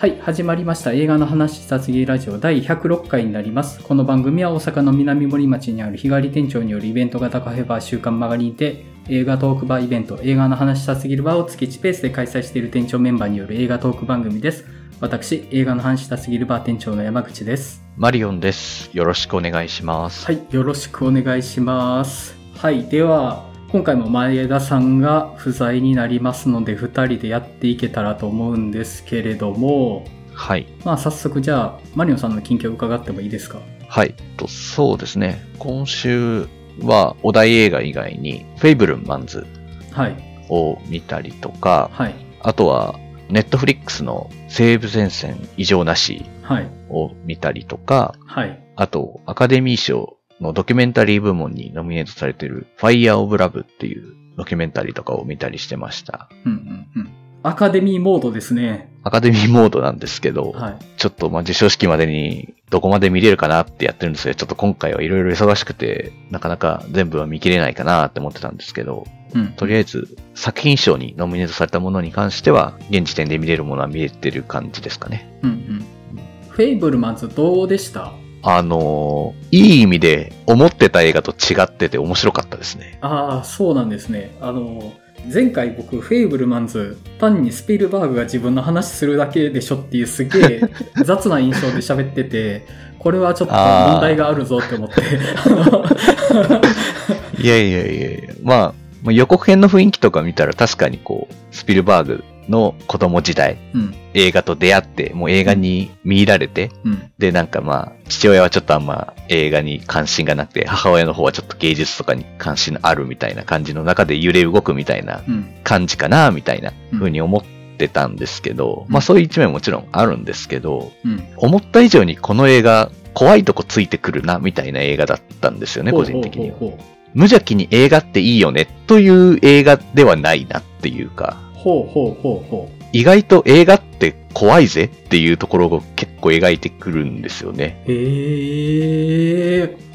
はい、始まりました映画の話した次ラジオ第106回になります。この番組は大阪の南森町にある日帰り店長によるイベント型カフェバー週刊マガリンで映画トークバーイベント映画の話した次バーを月1ペースで開催している店長メンバーによる映画トーク番組です。私、映画の話したすぎるバー店長の山口です。マリオンです。よろしくお願いします。はい、よろしくお願いします。はい、では今回も前田さんが不在になりますので2人でやっていけたらと思うんですけれども、はい、まあ、早速じゃあマリオンさんの近況を伺ってもいいですか。はい、そうですね、今週はお題映画以外にフェイブルマンズを見たりとか、はい、あとはネットフリックスの西部戦線異常なしを見たりとか、はいはい、あとアカデミー賞のドキュメンタリー部門にノミネートされているファイヤーオブラブっていうドキュメンタリーとかを見たりしてました。うんうんうん。アカデミーモードですね。アカデミーモードなんですけど、はい、ちょっとまあ授賞式までにどこまで見れるかなってやってるんですけど、ちょっと今回はいろいろ忙しくてなかなか全部は見切れないかなって思ってたんですけど、うん、とりあえず作品賞にノミネートされたものに関しては現時点で見れるものは見れてる感じですかね。うんうん。フェイブルマンズどうでした？いい意味で思ってた映画と違ってて面白かったですね。ああ、そうなんですね。前回僕フェイブルマンズ単にスピルバーグが自分の話するだけでしょっていうすげえ雑な印象で喋っててこれはちょっと問題があるぞって思っていやいやいや、まあ予告編の雰囲気とか見たら確かにこうスピルバーグの子供時代、うん、映画と出会ってもう映画に見入られて、うん、でなんかまあ父親はちょっとあんま映画に関心がなくて母親の方はちょっと芸術とかに関心あるみたいな感じの中で揺れ動くみたいな感じかなみたいな風に思ってたんですけど、うん、まあそういう一面ももちろんあるんですけど、うん、思った以上にこの映画怖いとこついてくるなみたいな映画だったんですよね、個人的には。無邪気に映画っていいよねという映画ではないなっていうか、ほうほうほうほう、意外と映画って怖いぜっていうところを結構描いてくるんですよね。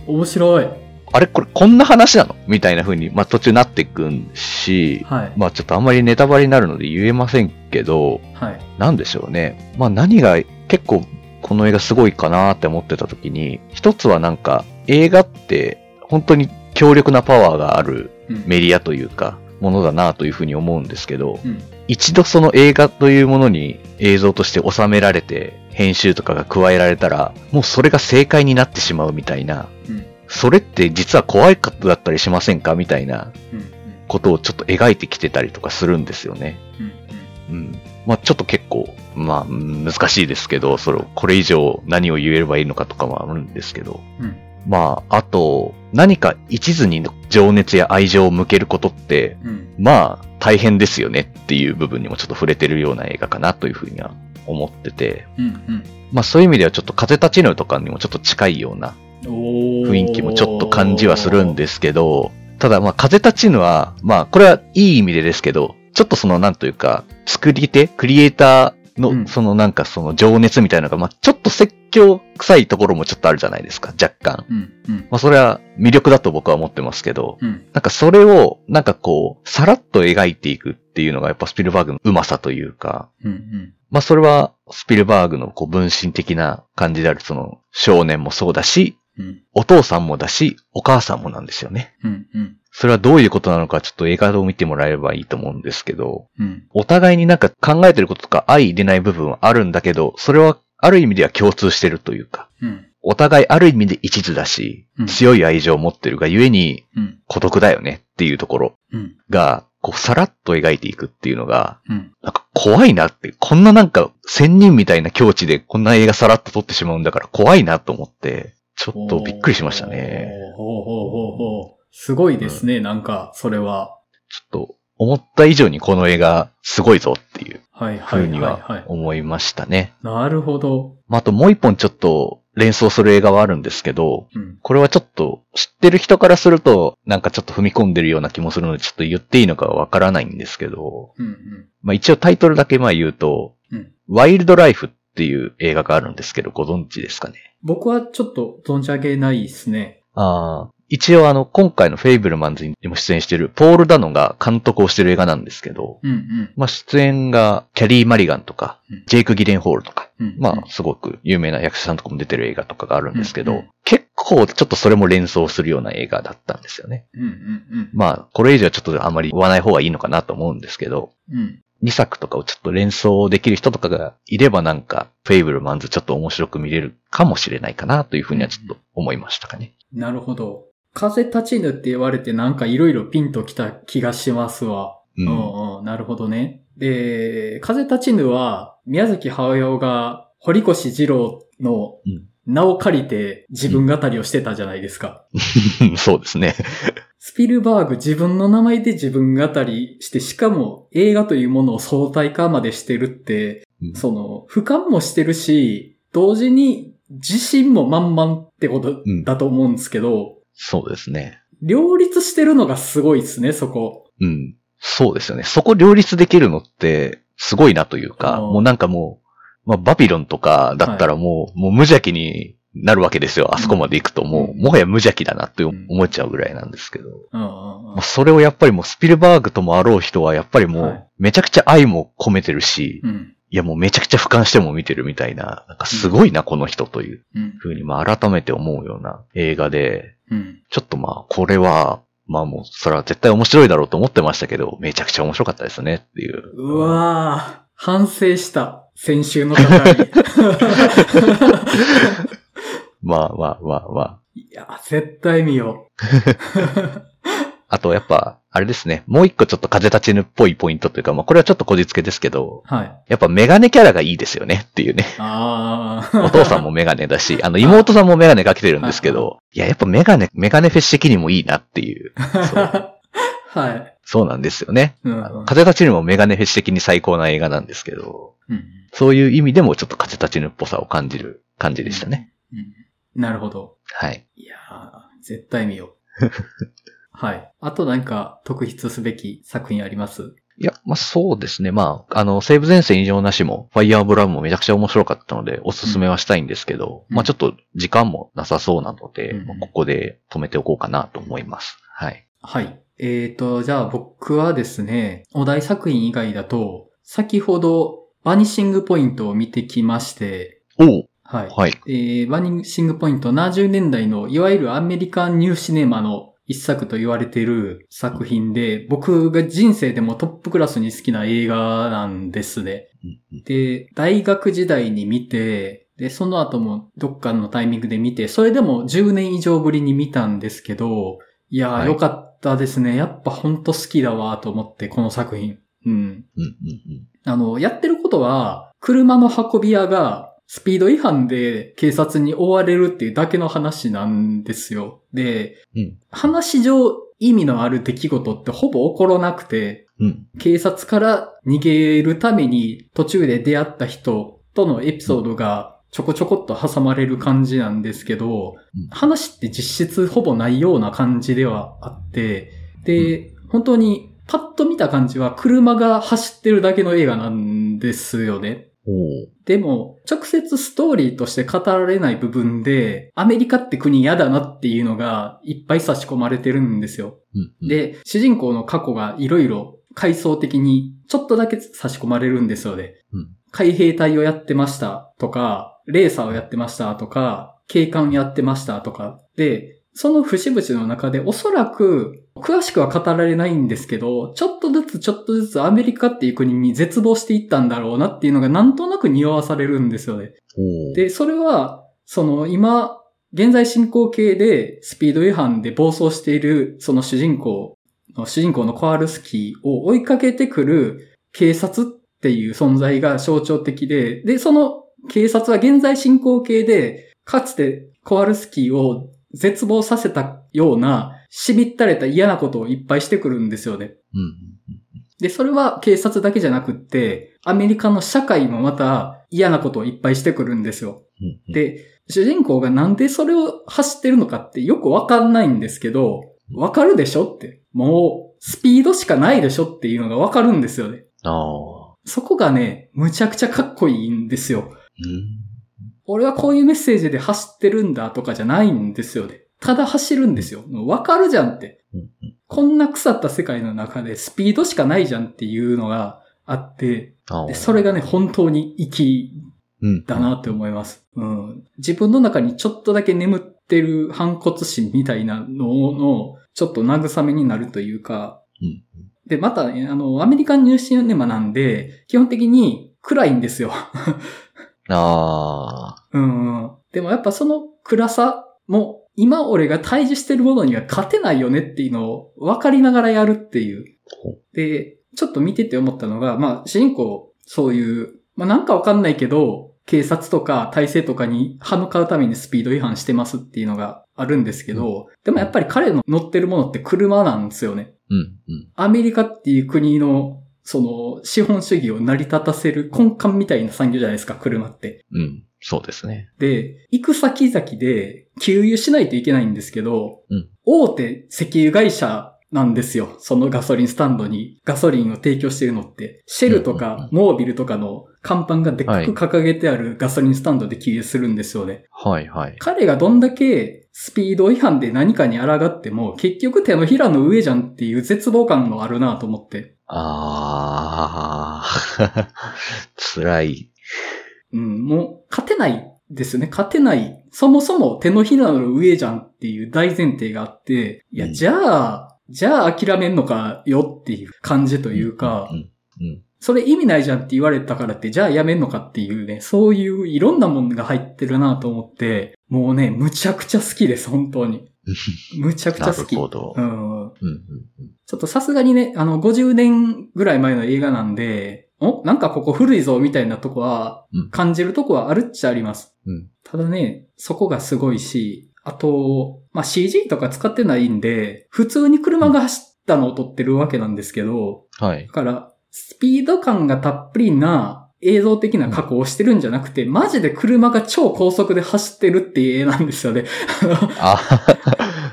面白い。あれ、これこんな話なのみたいな風に、まあ、途中なっていくんし、はい、まあちょっとあんまりネタバレになるので言えませんけど、はい、なんでしょうね、まあ何が結構この映画すごいかなって思ってた時に、一つはなんか映画って本当に強力なパワーがあるメディアというか、うん、ものだなというふうに思うんですけど、うん、一度その映画というものに映像として収められて編集とかが加えられたらもうそれが正解になってしまうみたいな、うん、それって実は怖いことだったりしませんかみたいなことをちょっと描いてきてたりとかするんですよね、うんうん、まあちょっと結構まあ難しいですけど、それをこれ以上何を言えればいいのかとかもあるんですけど、うん、まあ、あと、何か一途に情熱や愛情を向けることって、うん、まあ、大変ですよねっていう部分にもちょっと触れてるような映画かなというふうには思ってて、うんうん、まあそういう意味ではちょっと風立ちぬとかにもちょっと近いような雰囲気もちょっと感じはするんですけど、ただまあ風立ちぬは、まあこれはいい意味でですけど、ちょっとそのなんというか、作り手、クリエイター、の、そのなんかその情熱みたいなのが、まあ、ちょっと説教臭いところもちょっとあるじゃないですか、若干。うんうん、まあ、それは魅力だと僕は思ってますけど、うん、なんかそれを、なんかこう、さらっと描いていくっていうのがやっぱスピルバーグのうまさというか、うんうん、まあ、それはスピルバーグのこう、分身的な感じである、その少年もそうだし、うん、お父さんもだし、お母さんもなんですよね。うんうん、それはどういうことなのかちょっと映画を見てもらえればいいと思うんですけど、うん、お互いになんか考えてることとか相入れない部分はあるんだけど、それはある意味では共通してるというか、うん、お互いある意味で一途だし、うん、強い愛情を持ってるがゆえに孤独だよねっていうところが、こうさらっと描いていくっていうのが、うん、なんか怖いなって、こんななんか仙人みたいな境地でこんな映画さらっと撮ってしまうんだから怖いなと思って、ちょっとびっくりしましたね。ほうほうほうほう。すごいですね、うん、なんか、それは。ちょっと、思った以上にこの映画、すごいぞっていうふうには思いましたね。はいはいはいはい、なるほど。まあ、あともう一本ちょっと連想する映画はあるんですけど、うん、これはちょっと知ってる人からすると、なんかちょっと踏み込んでるような気もするので、ちょっと言っていいのかわからないんですけど、うんうん、まあ一応タイトルだけまあ言うと、うん、ワイルドライフっていう映画があるんですけど、ご存知ですかね。僕はちょっと存じ上げないですね。ああ、一応今回のフェイブルマンズにも出演しているポール・ダノンが監督をしている映画なんですけど、うんうん、まあ出演がキャリー・マリガンとか、うん、ジェイク・ギレンホールとか、うんうん、まあすごく有名な役者さんとかも出てる映画とかがあるんですけど、うんうん、結構ちょっとそれも連想するような映画だったんですよね。うんうんうん、まあこれ以上はちょっとあまり言わない方がいいのかなと思うんですけど、うん2作とかをちょっと連想できる人とかがいればなんか、フェイブルマンズちょっと面白く見れるかもしれないかなというふうにはちょっと思いましたかね。うん、なるほど。風立ちぬって言われてなんかいろいろピンときた気がしますわ。うん、うんうん、なるほどね。で、風立ちぬは宮崎駿が堀越二郎の名を借りて自分語りをしてたじゃないですか。うん、そうですね。スピルバーグ自分の名前で自分語りして、しかも映画というものを相対化までしてるって、うん、その、俯瞰もしてるし、同時に自信も満々ってことだと思うんですけど、うん、そうですね。両立してるのがすごいですね、そこ。うん。そうですよね。そこ両立できるのってすごいなというか、もうなんかもう、まあ、バビロンとかだったらもう、はい、もう無邪気に、なるわけですよ。あそこまで行くともう、うん、もはや無邪気だなって思っちゃうぐらいなんですけど。うん、それをやっぱりもうスピルバーグともあろう人はやっぱりもうめちゃくちゃ愛も込めてるし、うん、いやもうめちゃくちゃ俯瞰しても見てるみたいな、なんかすごいな、うん、この人というふうにまあ改めて思うような映画で、うん、ちょっとまあこれは、まあもうそれは絶対面白いだろうと思ってましたけど、めちゃくちゃ面白かったですねっていう。うわぁ、反省した。先週の方に。まあまあまあまあ。いや、絶対見よう。あとやっぱ、あれですね。もう一個ちょっと風立ちぬっぽいポイントというか、まあこれはちょっとこじつけですけど、はい、やっぱメガネキャラがいいですよねっていうね。あお父さんもメガネだし、妹さんもメガネかけてるんですけど、はい、いややっぱメガネフェス的にもいいなっていう。そうはい。そうなんですよね。うんうん、風立ちぬもメガネフェス的に最高な映画なんですけど、うん、そういう意味でもちょっと風立ちぬっぽさを感じる感じでしたね。うんうんなるほど。はい。いやー、絶対見よう。はい。あとなんか特筆すべき作品あります？いや、まあ、そうですね。まあ、西部前線異常なしも、ファイヤーブラウンもめちゃくちゃ面白かったので、おすすめはしたいんですけど、うん、まあ、ちょっと時間もなさそうなので、うんまあ、ここで止めておこうかなと思います。はい。はい。じゃあ僕はですね、お題作品以外だと、先ほど、バニシングポイントを見てきまして、おはい。はい、バニシングポイント70年代のいわゆるアメリカンニューシネマの一作と言われている作品で、僕が人生でもトップクラスに好きな映画なんですね。で、大学時代に見て、で、その後もどっかのタイミングで見て、それでも10年以上ぶりに見たんですけど、いやー、はい、よかったですね。やっぱほんと好きだわと思って、この作品。うん。やってることは、車の運び屋が、スピード違反で警察に追われるっていうだけの話なんですよ。で、うん、話上意味のある出来事ってほぼ起こらなくて、うん、警察から逃げるために途中で出会った人とのエピソードがちょこちょこっと挟まれる感じなんですけど、うん、話って実質ほぼないような感じではあって、で、うん、本当にパッと見た感じは車が走ってるだけの映画なんですよね。でも、直接ストーリーとして語られない部分で、アメリカって国嫌だなっていうのがいっぱい差し込まれてるんですよ。うんうん、で、主人公の過去がいろいろ階層的にちょっとだけ差し込まれるんですよね。うん、海兵隊をやってましたとか、レーサーをやってましたとか、警官やってましたとか。で、その節々の中でおそらく、詳しくは語られないんですけど、ちょっとずつアメリカっていう国に絶望していったんだろうなっていうのがなんとなく匂わされるんですよね。で、それは、今、現在進行形でスピード違反で暴走している、その主人公のコワルスキーを追いかけてくる警察っていう存在が象徴的で、で、その警察は現在進行形で、かつてコワルスキーを絶望させたような、しみったれた嫌なことをいっぱいしてくるんですよね。うん、で、それは警察だけじゃなくって、アメリカの社会もまた嫌なことをいっぱいしてくるんですよ。うん、で、主人公がなんでそれを走ってるのかってよくわかんないんですけど、わかるでしょって。もう、スピードしかないでしょっていうのがわかるんですよね。あ、そこがね、むちゃくちゃかっこいいんですよ。うん、俺はこういうメッセージで走ってるんだとかじゃないんですよね。ただ走るんですよ。わかるじゃんって、うんうん。こんな腐った世界の中でスピードしかないじゃんっていうのがあって、でそれがね、本当に粋だなって思います、うんうん。自分の中にちょっとだけ眠ってる反骨心みたいなのの、ちょっと慰めになるというか、うんうん、で、また、アメリカン入試で学んで、基本的に暗いんですよ。ああ。うん。でもやっぱその暗さも、今俺が対峙してるものには勝てないよねっていうのを分かりながらやるっていう。で、ちょっと見てて思ったのが、まあ、主人公、そういう、まあなんかわかんないけど、警察とか体制とかに歯向かうためにスピード違反してますっていうのがあるんですけど、でもやっぱり彼の乗ってるものって車なんですよね。うんうん、アメリカっていう国の、その、資本主義を成り立たせる根幹みたいな産業じゃないですか、車って。うん。そうですね。で、行く先々で給油しないといけないんですけど、うん、大手石油会社なんですよ。そのガソリンスタンドにガソリンを提供しているのって、シェルとかモービルとかの看板がでっかく掲げてあるガソリンスタンドで給油するんですよね。はいはい。彼がどんだけスピード違反で何かに抗っても、結局手のひらの上じゃんっていう絶望感もあるなと思って。ああ、辛い。うん、もう勝てないですね。勝てない。そもそも手のひらの上じゃんっていう大前提があって、いや、じゃあ諦めんのかよっていう感じというか、うんうんうん、それ意味ないじゃんって言われたからって、じゃあやめんのかっていうね、そういういろんなものが入ってるなと思って、もうね、むちゃくちゃ好きです、本当に。むちゃくちゃ好き。なるほど。うんうんうん、ちょっとさすがにね、50年ぐらい前の映画なんで、なんかここ古いぞみたいなとこは感じるとこはあるっちゃあります、うん、ただねそこがすごいし、あと、まあ、CG とか使ってないんで普通に車が走ったのを撮ってるわけなんですけど、はい、だからスピード感がたっぷりな映像的な加工をしてるんじゃなくて、うん、マジで車が超高速で走ってるっていう絵なんですよね。あ、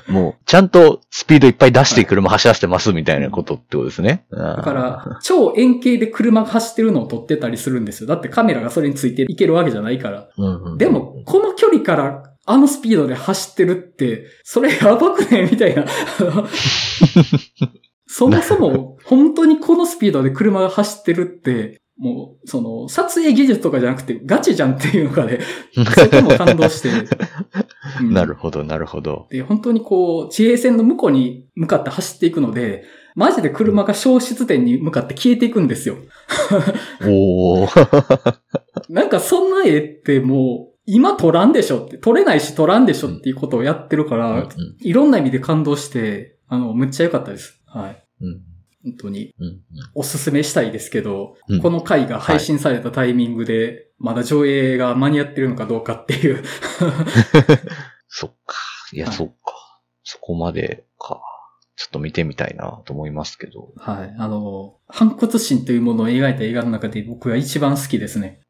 もうちゃんとスピードいっぱい出して車走らせてますみたいなことってことですね。だから超円形で車が走ってるのを撮ってたりするんですよ。だってカメラがそれについていけるわけじゃないから、うんうん、でもこの距離からあのスピードで走ってるってそれやばくねみたいな。そもそも本当にこのスピードで車が走ってるってもう、その、撮影技術とかじゃなくて、ガチじゃんっていうのがね、そこも感動して、うん。なるほど、なるほど。で、本当にこう、地平線の向こうに向かって走っていくので、マジで車が消失点に向かって消えていくんですよ。おー。なんかそんな絵ってもう、今撮らんでしょって、撮れないし撮らんでしょっていうことをやってるから、うん、いろんな意味で感動して、むっちゃ良かったです。はい。うん、本当におすすめしたいですけど、うん、この回が配信されたタイミングでまだ上映が間に合ってるのかどうかっていうそっか、いや、はい、そっか、そこまでか、ちょっと見てみたいなと思いますけど、はい、反骨心というものを描いた映画の中で僕が一番好きですね。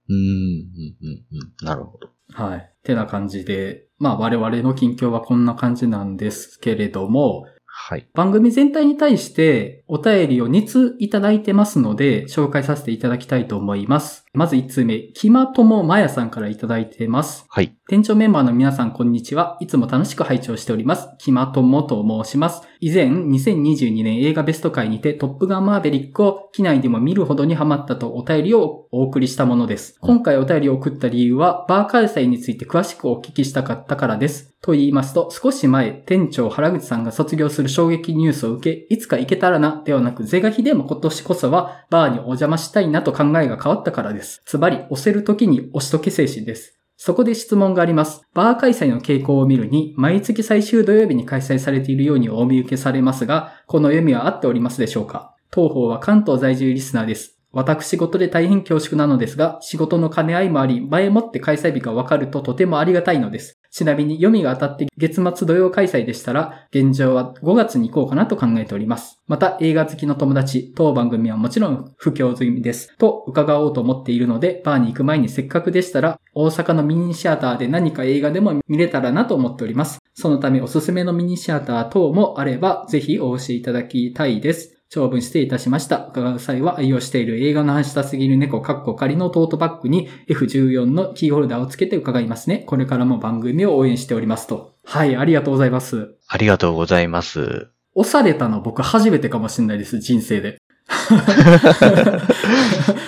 なるほど。はい、てな感じで、まあ我々の近況はこんな感じなんですけれども、はい、番組全体に対してお便りを2通いただいてますので紹介させていただきたいと思います。まず1通目、きまともまやさんからいただいてます。はい、店長メンバーの皆さんこんにちは。いつも楽しく拝聴しております。きまともと申します。以前2022年映画ベスト会にてトップガンマーベリックを機内でも見るほどにハマったとお便りをお送りしたものです。今回お便りを送った理由はバー開催について詳しくお聞きしたかったからです。と言いますと、少し前店長原口さんが卒業する衝撃ニュースを受け、いつか行けたらなではなく是が非でも今年こそはバーにお邪魔したいなと考えが変わったからです。つまり押せる時に押しとけ精神です。そこで質問があります。バー開催の傾向を見るに毎月最終土曜日に開催されているようにお見受けされますが、この読みは合っておりますでしょうか。当方は関東在住リスナーです。私事で大変恐縮なのですが、仕事の兼ね合いもあり、前もって開催日がわかるととてもありがたいのです。ちなみに、読みが当たって月末土曜開催でしたら、現状は5月に行こうかなと考えております。また、映画好きの友達、当番組はもちろん不況済みです。と伺おうと思っているので、バーに行く前にせっかくでしたら、大阪のミニシアターで何か映画でも見れたらなと思っております。そのためおすすめのミニシアター等もあれば、ぜひお教えいただきたいです。長文失礼いたしました。伺う際は愛用している映画の話したすぎる猫（仮）のトートバッグに F14 のキーホルダーをつけて伺いますね。これからも番組を応援しておりますと。はい、ありがとうございます。ありがとうございます。押されたの僕初めてかもしれないです、人生で。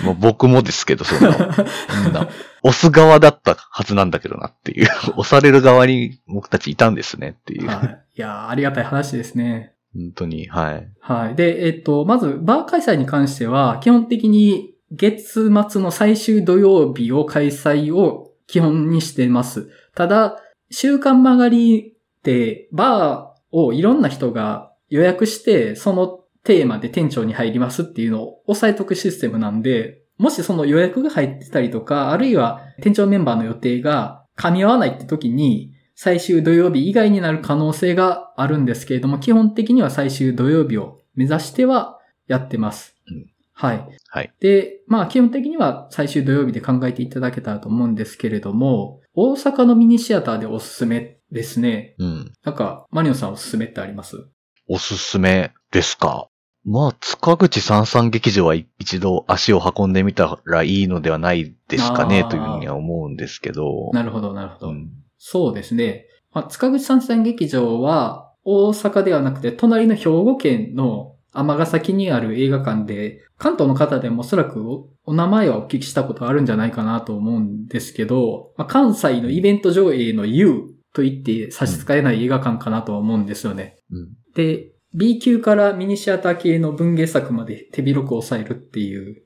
もう僕もですけど、その、押す側だったはずなんだけどなっていう、押される側に僕たちいたんですねっていう。はい、いや、ありがたい話ですね。本当に、はい。はい。で、まず、バー開催に関しては、基本的に月末の最終土曜日を開催を基本にしてます。ただ、週刊曲がりって、バーをいろんな人が予約して、そのテーマで店長に入りますっていうのを押さえとくシステムなんで、もしその予約が入ってたりとか、あるいは店長メンバーの予定が噛み合わないって時に、最終土曜日以外になる可能性があるんですけれども、基本的には最終土曜日を目指してはやってます。うん、はい。はい。で、まあ基本的には最終土曜日で考えていただけたらと思うんですけれども、大阪のミニシアターでおすすめですね。うん。なんか、マリオさんおすすめってあります？おすすめですか。まあ、塚口三三劇場は一度足を運んでみたらいいのではないですかね、というふうには思うんですけど。なるほど、なるほど。うんそうですね。まあ、塚口三三劇場は大阪ではなくて隣の兵庫県の尼崎にある映画館で、関東の方でもおそらく お名前はお聞きしたことあるんじゃないかなと思うんですけど、まあ、関西のイベント上映の U と言って差し支えない映画館かなとは思うんですよね、うん、で B 級からミニシアター系の文芸作まで手広く抑えるっていう、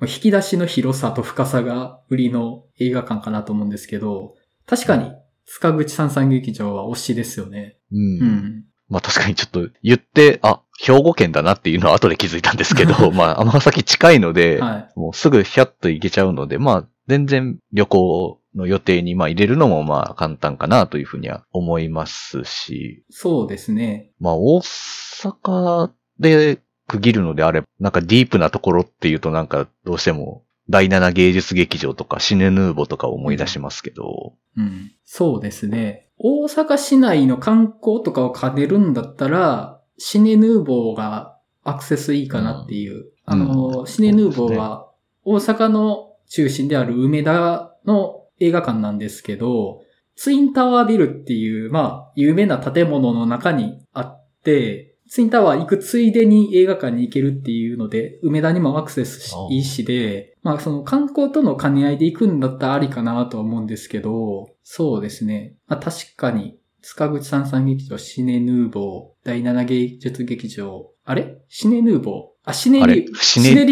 うん、引き出しの広さと深さが売りの映画館かなと思うんですけど、確かに塚口三三劇場は推しですよね。うん。うん、まあ確かにちょっと言って、あ、兵庫県だなっていうのは後で気づいたんですけど、まあ尼崎近いので、はい、もうすぐひゃっと行けちゃうので、まあ全然旅行の予定にまあ入れるのもまあ簡単かなというふうには思いますし。そうですね。まあ大阪で区切るのであれば、なんかディープなところっていうとなんかどうしても、第7芸術劇場とかシネヌーボとか思い出しますけど、うん、そうですね。大阪市内の観光とかを兼ねるんだったらシネヌーボがアクセスいいかなっていう、うん、シネヌーボは大阪の中心である梅田の映画館なんですけど、ツインタワービルっていうまあ有名な建物の中にあって、ツインタワー行くついでに映画館に行けるっていうので、梅田にもアクセスいいしで、まあその観光との兼ね合いで行くんだったらありかなと思うんですけど、そうですね。まあ確かに、塚口三三劇場、シネヌーボー、第7芸術劇場、あれ？シネヌーボー。あ、シネリ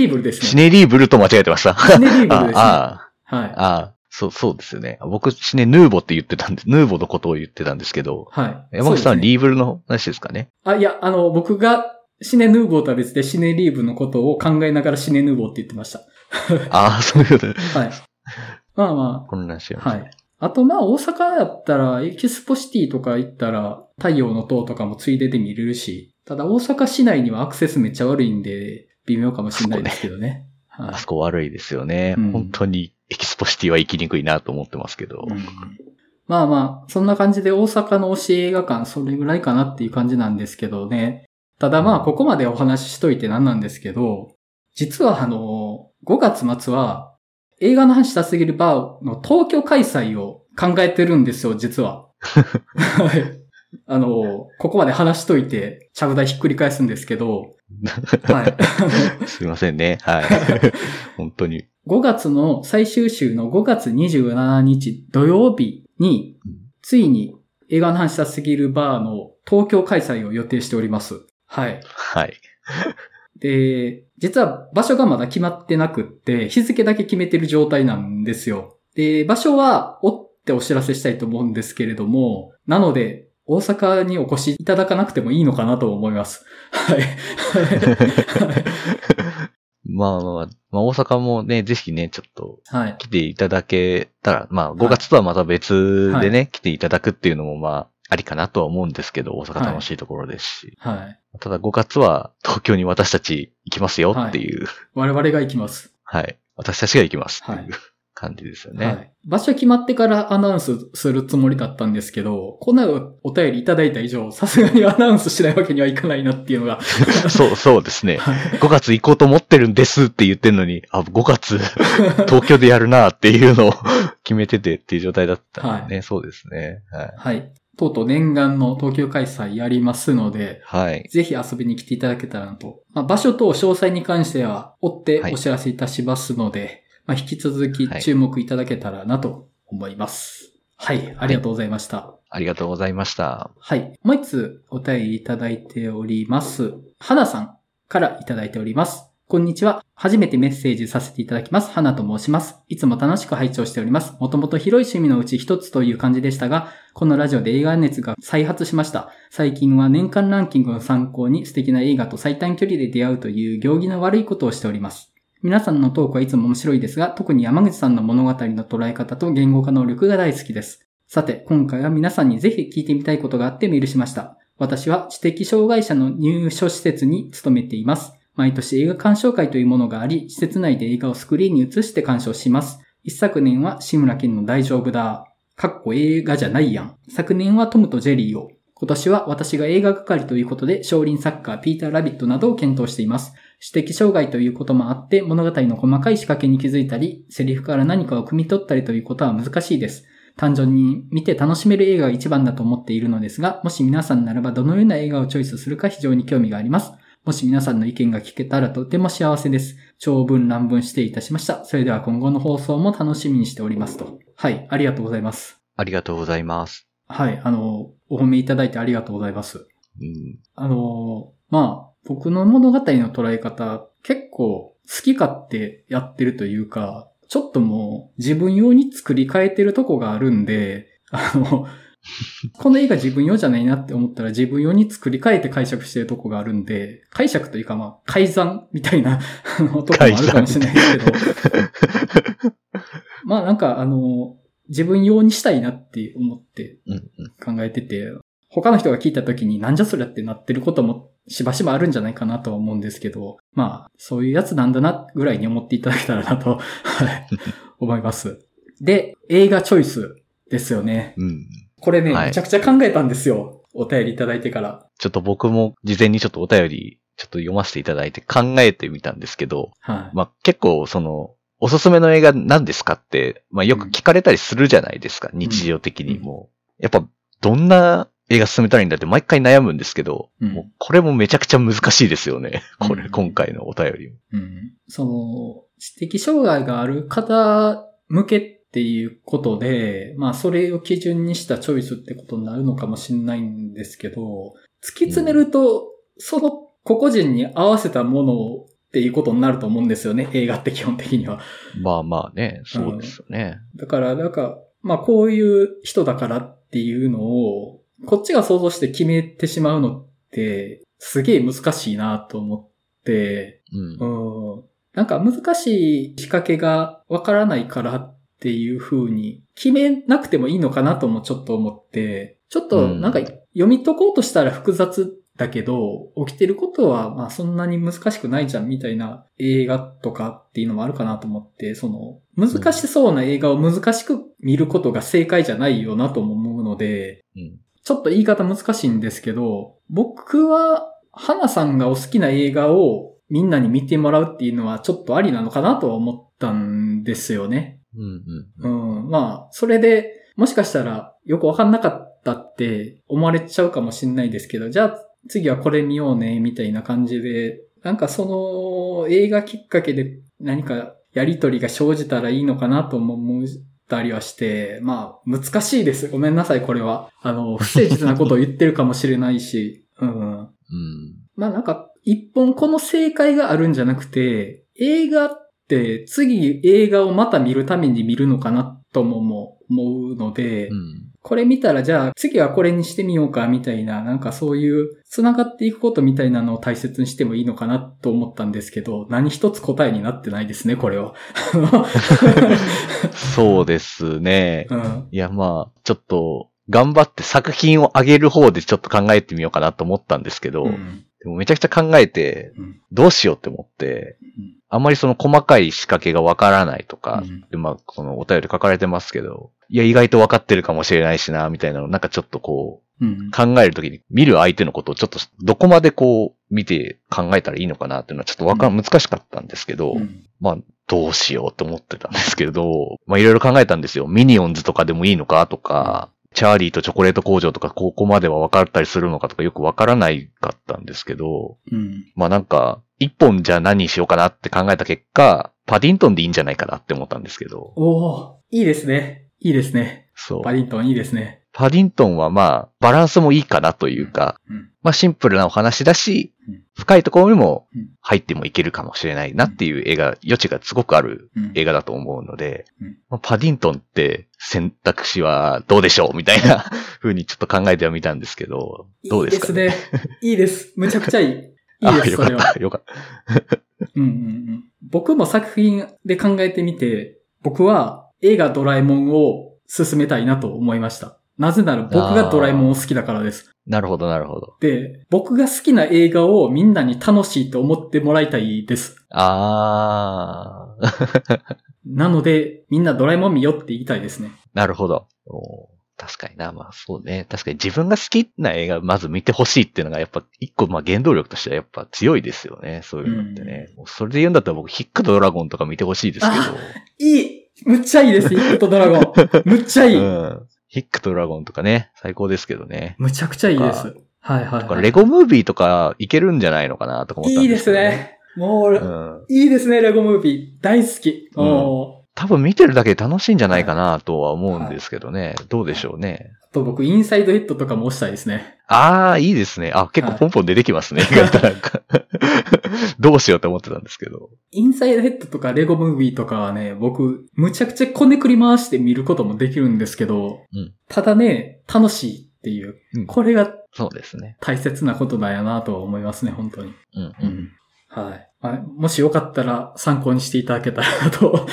ーブルですね。シネリーブルと間違えてました。シネリーブルですね。はい。そうですよね。僕、シネヌーボって言ってたんで、ヌーボのことを言ってたんですけど、はい。山口さん、ね、リーブルの話ですかね。あ、いや、僕がシネヌーボとは別でシネリーブのことを考えながらシネヌーボって言ってました。ああ、そういうことです。はい。まあまあ。混乱してます、ね。はい。あと、まあ、大阪だったら、エキスポシティとか行ったら、太陽の塔とかもついでで見れるし、ただ大阪市内にはアクセスめっちゃ悪いんで、微妙かもしれないですけどね。はい、あそこ悪いですよね。うん、本当に。エキスポシティは行きにくいなと思ってますけど、うん、まあまあそんな感じで大阪の推し映画館それぐらいかなっていう感じなんですけどね。ただまあここまでお話ししといてなんなんですけど、実は5月末は映画の話したすぎるバーの東京開催を考えてるんですよ、実は。ここまで話しといてちゃぶ台ひっくり返すんですけどはい、すいませんね、はい、本当に5月の最終週の5月27日土曜日に、ついに映画の話したすぎるバーの東京開催を予定しております。はい。はい。で、実は場所がまだ決まってなくって、日付だけ決めてる状態なんですよ。で、場所は追ってお知らせしたいと思うんですけれども、なので、大阪にお越しいただかなくてもいいのかなと思います。はい。まあ、大阪もね、ぜひね、ちょっと、来ていただけたら、はい、まあ、5月とはまた別でね、はい、来ていただくっていうのも、まあ、ありかなとは思うんですけど、大阪楽しいところですし。はい。ただ5月は、東京に私たち行きますよっていう、はい。我々が行きます。はい。私たちが行きますっていう、はい、感じですよね。はい。場所決まってからアナウンスするつもりだったんですけど、こんなお便りいただいた以上、さすがにアナウンスしないわけにはいかないなっていうのがそうですね、はい、5月行こうと思ってるんですって言ってんのに、あ、5月東京でやるなっていうのを決めててっていう状態だったんでね、はい、そうですね、はい、はい、とうとう念願の東京開催やりますので、はい、ぜひ遊びに来ていただけたらなと。まあ、場所等詳細に関しては追ってお知らせいたしますので、はい、まあ、引き続き注目いただけたらなと思います。はい、はい、ありがとうございました。はい、ありがとうございました。はい、もう一つお便りいただいております。花さんからいただいております。こんにちは。初めてメッセージさせていただきます。花と申します。いつも楽しく拝聴しております。もともと広い趣味のうち一つという感じでしたが、このラジオで映画熱が再発しました。最近は年間ランキングを参考に素敵な映画と最短距離で出会うという行儀の悪いことをしております。皆さんのトークはいつも面白いですが、特に山口さんの物語の捉え方と言語化能力が大好きです。さて、今回は皆さんにぜひ聞いてみたいことがあってメールしました。私は知的障害者の入所施設に勤めています。毎年映画鑑賞会というものがあり、施設内で映画をスクリーンに映して鑑賞します。一昨年は志村けんの大丈夫だ。かっこ映画じゃないやん。昨年はトムとジェリーを。今年は私が映画係ということで、少林サッカー、ピーターラビットなどを検討しています。知的障害ということもあって、物語の細かい仕掛けに気づいたり、セリフから何かを汲み取ったりということは難しいです。単純に見て楽しめる映画が一番だと思っているのですが、もし皆さんならばどのような映画をチョイスするか非常に興味があります。もし皆さんの意見が聞けたらとても幸せです。長文乱文失礼いたしました。それでは今後の放送も楽しみにしておりますと。はい、ありがとうございます。ありがとうございます。はい、お褒めいただいてありがとうございます。うん、まあ、僕の物語の捉え方、結構好き勝手やってるというか、ちょっともう自分用に作り変えてるとこがあるんで、この映画自分用じゃないなって思ったら自分用に作り変えて解釈してるとこがあるんで、解釈というかまあ改ざんみたいなとこもあるかもしれないですけど、まあなんか自分用にしたいなって思って考えてて、他の人が聞いた時になんじゃそりゃってなってることもしばしばあるんじゃないかなとは思うんですけど、まあそういうやつなんだなぐらいに思っていただけたらなと思います。で、映画チョイスですよね。うんこれね、はい、めちゃくちゃ考えたんですよ。お便りいただいてから。ちょっと僕も事前にちょっとお便りちょっと読ませていただいて考えてみたんですけど、はい、まあ結構そのおすすめの映画何ですかってまあよく聞かれたりするじゃないですか、うん、日常的にも、うん、やっぱどんな映画進めたらいいんだって毎回悩むんですけど、うん、もうこれもめちゃくちゃ難しいですよね。これ、うん、今回のお便りも、うん、その知的障害がある方向けっていうことで、まあそれを基準にしたチョイスってことになるのかもしれないんですけど、突き詰めると、その個々人に合わせたものをっていうことになると思うんですよね、映画って基本的には。まあまあね、そうですよね。だから、まあこういう人だからっていうのを、こっちが想像して決めてしまうのって、すげえ難しいなと思って、うん、なんか難しい仕掛けがわからないから、っていう風に決めなくてもいいのかなともちょっと思って、ちょっとなんか読み解こうとしたら複雑だけど、起きてることはまあそんなに難しくないじゃんみたいな映画とかっていうのもあるかなと思って、その難しそうな映画を難しく見ることが正解じゃないよなとも思うので、ちょっと言い方難しいんですけど、僕は花さんがお好きな映画をみんなに見てもらうっていうのはちょっとありなのかなとは思ったんですよね。うんうんうん、まあ、それで、もしかしたらよくわかんなかったって思われちゃうかもしれないですけど、じゃあ次はこれ見ようね、みたいな感じで、なんかその映画きっかけで何かやりとりが生じたらいいのかなとも思ったりはして、まあ、難しいです。ごめんなさい、これは。不誠実なことを言ってるかもしれないし、うん。うん、まあなんか、一本この正解があるんじゃなくて、映画で次映画をまた見るために見るのかなとも思うので、うん、これ見たらじゃあ次はこれにしてみようかみたいな、なんかそういう繋がっていくことみたいなのを大切にしてもいいのかなと思ったんですけど、何一つ答えになってないですね、これは。そうですね、うん。いやまあ、ちょっと頑張って作品を上げる方でちょっと考えてみようかなと思ったんですけど、うん、でもめちゃくちゃ考えて、うん、どうしようって思って、うんあんまりその細かい仕掛けがわからないとか、うん、まあ、このお便り書かれてますけど、いや、意外とわかってるかもしれないしな、みたいなの、なんかちょっとこう、うん、考えるときに見る相手のことをちょっとどこまでこう、見て考えたらいいのかなっていうのはちょっと難しかったんですけど、うん、まあ、どうしようと思ってたんですけど、まあ、いろいろ考えたんですよ。ミニオンズとかでもいいのかとか、チャーリーとチョコレート工場とかここまでは分かったりするのかとかよく分からないかったんですけど、うん、まあなんか一本じゃ何にしようかなって考えた結果、パディントンでいいんじゃないかなって思ったんですけど。おー、いいですね。いいですね。そう。パディントンいいですね。パディントンはまあバランスもいいかなというか、うんうん、まあシンプルなお話だし、うん、深いところにも入ってもいけるかもしれないなっていう映画、余地がすごくある映画だと思うので、うんうんまあ、パディントンって選択肢はどうでしょうみたいな風にちょっと考えてはみたんですけど、どうですかね。いいですね。いいです。むちゃくちゃいい。いいです。それは。よかった。よかった。うんうんうん、僕も作品で考えてみて、僕は映画ドラえもんを進めたいなと思いました。なぜなら僕がドラえもんを好きだからです。なるほど、なるほど。で、僕が好きな映画をみんなに楽しいと思ってもらいたいです。あー。なので、みんなドラえもん見よって言いたいですね。なるほど。お確かにな、まあそうね。確かに自分が好きな映画まず見てほしいっていうのがやっぱ一個、まあ原動力としてはやっぱ強いですよね。そういうのってね。うん、それで言うんだったら僕、ヒックとドラゴンとか見てほしいですけど。いいむっちゃいいです、ヒックとドラゴン。むっちゃいい。うんヒックとドラゴンとかね、最高ですけどね。むちゃくちゃいいです。はいはい、はい。レゴムービーとかいけるんじゃないのかなとか思ったんですけど、ね。いいですね。もう、うん、いいですね、レゴムービー。大好き。うん、多分見てるだけで楽しいんじゃないかなとは思うんですけどね。はい、どうでしょうね。あと僕、インサイドヘッドとかも押したいですね。ああ、いいですね。あ、結構ポンポン出てきますね。はい、なんかどうしようと思ってたんですけど。インサイドヘッドとかレゴムービーとかはね、僕、むちゃくちゃこねくり回して見ることもできるんですけど、うん、ただね、楽しいっていう、うん、これがそうですね。大切なことだよなとは思いますね、本当に。うんうんはい。もしよかったら参考にしていただけたらなと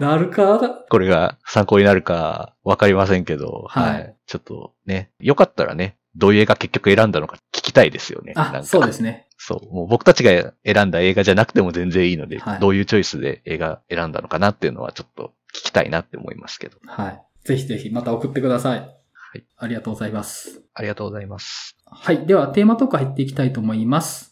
なるかこれが参考になるかわかりませんけど、はい、はい。ちょっとね、よかったらね、どういう映画結局選んだのか聞きたいですよね。あ、そうですね。そう。もう僕たちが選んだ映画じゃなくても全然いいので、はい、どういうチョイスで映画選んだのかなっていうのはちょっと聞きたいなって思いますけど。はい。ぜひぜひまた送ってください。はい。ありがとうございます。ありがとうございます。はい。ではテーマトーク入っていきたいと思います。